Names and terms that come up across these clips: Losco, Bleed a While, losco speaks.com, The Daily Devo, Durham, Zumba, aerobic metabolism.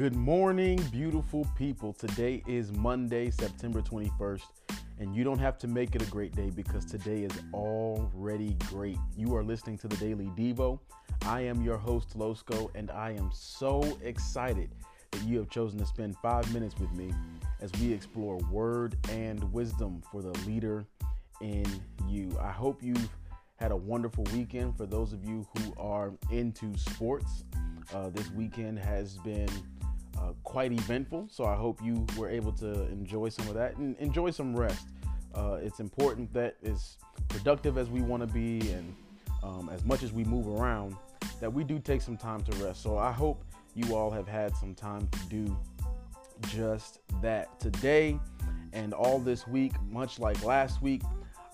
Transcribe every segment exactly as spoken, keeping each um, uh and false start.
Good morning, beautiful people. Today is Monday, September twenty-first, and you don't have to make it a great day because today is already great. You are listening to The Daily Devo. I am your host, Losco, and I am so excited that you have chosen to spend five minutes with me as we explore word and wisdom for the leader in you. I hope you've had a wonderful weekend. For those of you who are into sports, uh, this weekend has been Uh, quite eventful, so I hope you were able to enjoy some of that and enjoy some rest. Uh, it's important that as productive as we want to be and um, as much as we move around, that we do take some time to rest. So I hope you all have had some time to do just that today and all this week. Much like last week,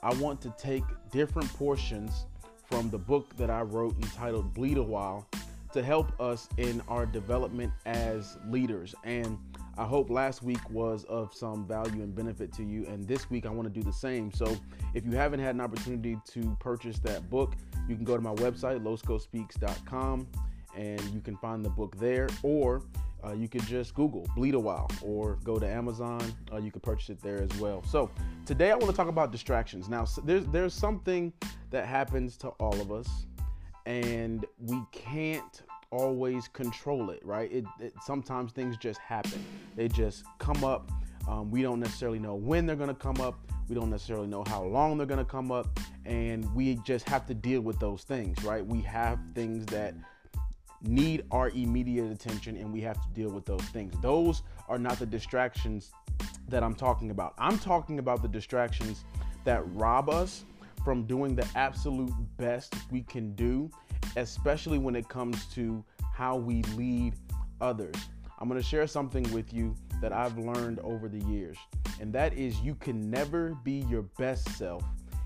I want to take different portions from the book that I wrote entitled Bleed a While, to help us in our development as leaders. And I hope last week was of some value and benefit to you. And this week I want to do the same. So if you haven't had an opportunity to purchase that book, you can go to my website, losco speaks dot com, and you can find the book there. Or uh, you could just Google Bleed a While or go to Amazon. Uh, you can purchase it there as well. So today I want to talk about distractions. Now, there's there's something that happens to all of us, and we can't always control it, right? It, it sometimes things just happen. They just come up. Um, we don't necessarily know when they're gonna come up. We don't necessarily know how long they're gonna come up. And we just have to deal with those things, right? We have things that need our immediate attention and we have to deal with those things. Those are not the distractions that I'm talking about. I'm talking about the distractions that rob us from doing the absolute best we can do, especially when it comes to how we lead others. I'm going to share something with you that I've learned over the years, and that is you can never be your best self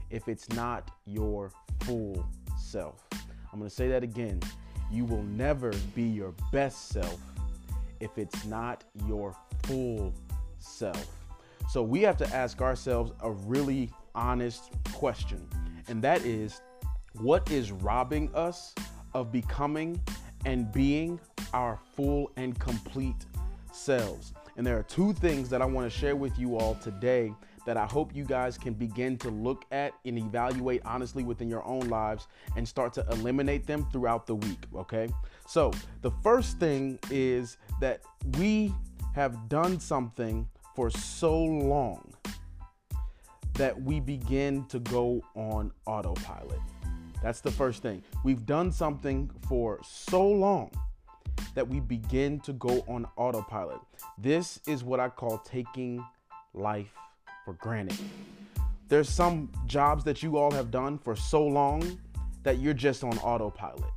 if it's not your full self. I'm going to say that again. You will never be your best self if it's not your full self. So we have to ask ourselves a really honest question, and that is, what is robbing us of becoming and being our full and complete selves? And there are two things that I want to share with you all today that I hope you guys can begin to look at and evaluate honestly within your own lives and start to eliminate them throughout the week, okay? So the first thing is that we have done something for so long that we begin to go on autopilot. That's the first thing. We've done something for so long that we begin to go on autopilot. This is what I call taking life for granted. There's some jobs that you all have done for so long that you're just on autopilot,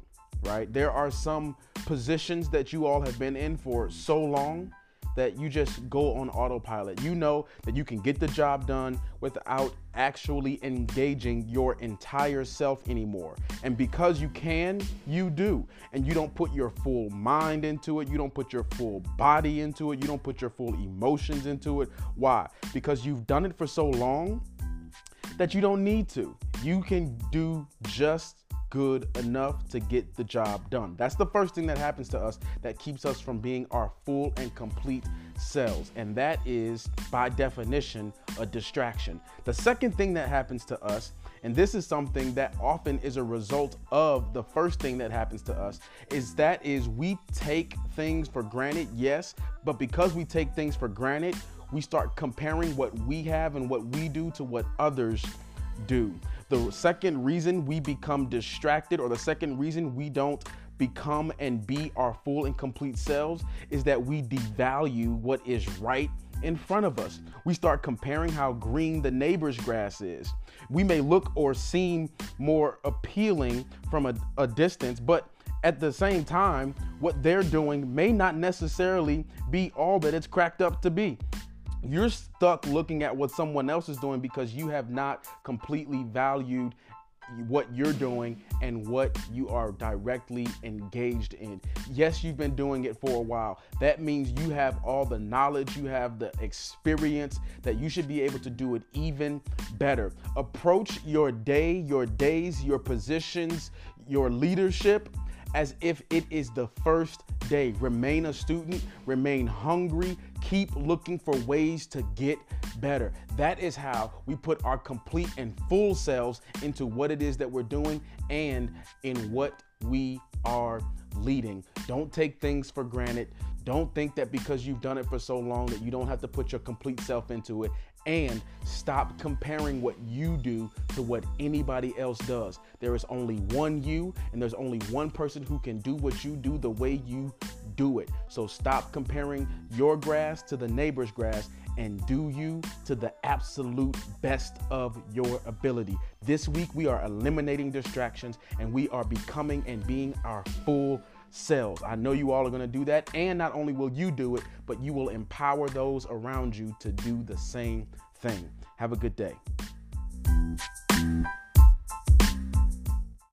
right? There are some positions that you all have been in for so long that you just go on autopilot. You know that you can get the job done without actually engaging your entire self anymore. And because you can, you do. And you don't put your full mind into it. You don't put your full body into it. You don't put your full emotions into it. Why? Because you've done it for so long that you don't need to. You can do just good enough to get the job done. That's the first thing that happens to us that keeps us from being our full and complete selves. And that is, by definition, a distraction. The second thing that happens to us, and this is something that often is a result of the first thing that happens to us, is that is we take things for granted, yes, but because we take things for granted, we start comparing what we have and what we do to what others do. The second reason we become distracted, or the second reason we don't become and be our full and complete selves, is that we devalue what is right in front of us. We start comparing how green the neighbor's grass is. We may look or seem more appealing from a, a distance, but at the same time, what they're doing may not necessarily be all that it's cracked up to be. You're stuck looking at what someone else is doing because you have not completely valued what you're doing and what you are directly engaged in. Yes, you've been doing it for a while. That means you have all the knowledge, you have the experience that you should be able to do it even better. Approach your day, your days, your positions, your leadership as if it is the first day. Remain a student, remain hungry, keep looking for ways to get better. That is how we put our complete and full selves into what it is that we're doing and in what we are leading. Don't take things for granted. Don't think that because you've done it for so long that you don't have to put your complete self into it. And stop comparing what you do to what anybody else does. There is only one you, and there's only one person who can do what you do the way you do it. So stop comparing your grass to the neighbor's grass and do you to the absolute best of your ability. This week, we are eliminating distractions and we are becoming and being our full selves. I know you all are going to do that, and not only will you do it, but you will empower those around you to do the same thing. Have a good day.